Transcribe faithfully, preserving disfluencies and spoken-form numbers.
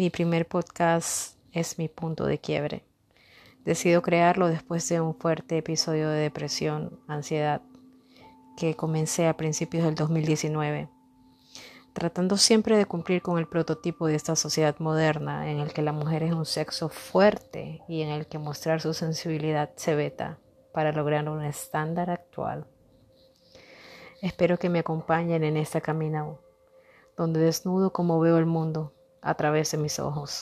Mi primer podcast es mi punto de quiebre. Decido crearlo después de un fuerte episodio de depresión, ansiedad, que comencé a principios del dos mil diecinueve, tratando siempre de cumplir con el prototipo de esta sociedad moderna en el que la mujer es un sexo fuerte y en el que mostrar su sensibilidad se veta para lograr un estándar actual. Espero que me acompañen en esta caminata, donde desnudo como veo el mundo a través de mis ojos.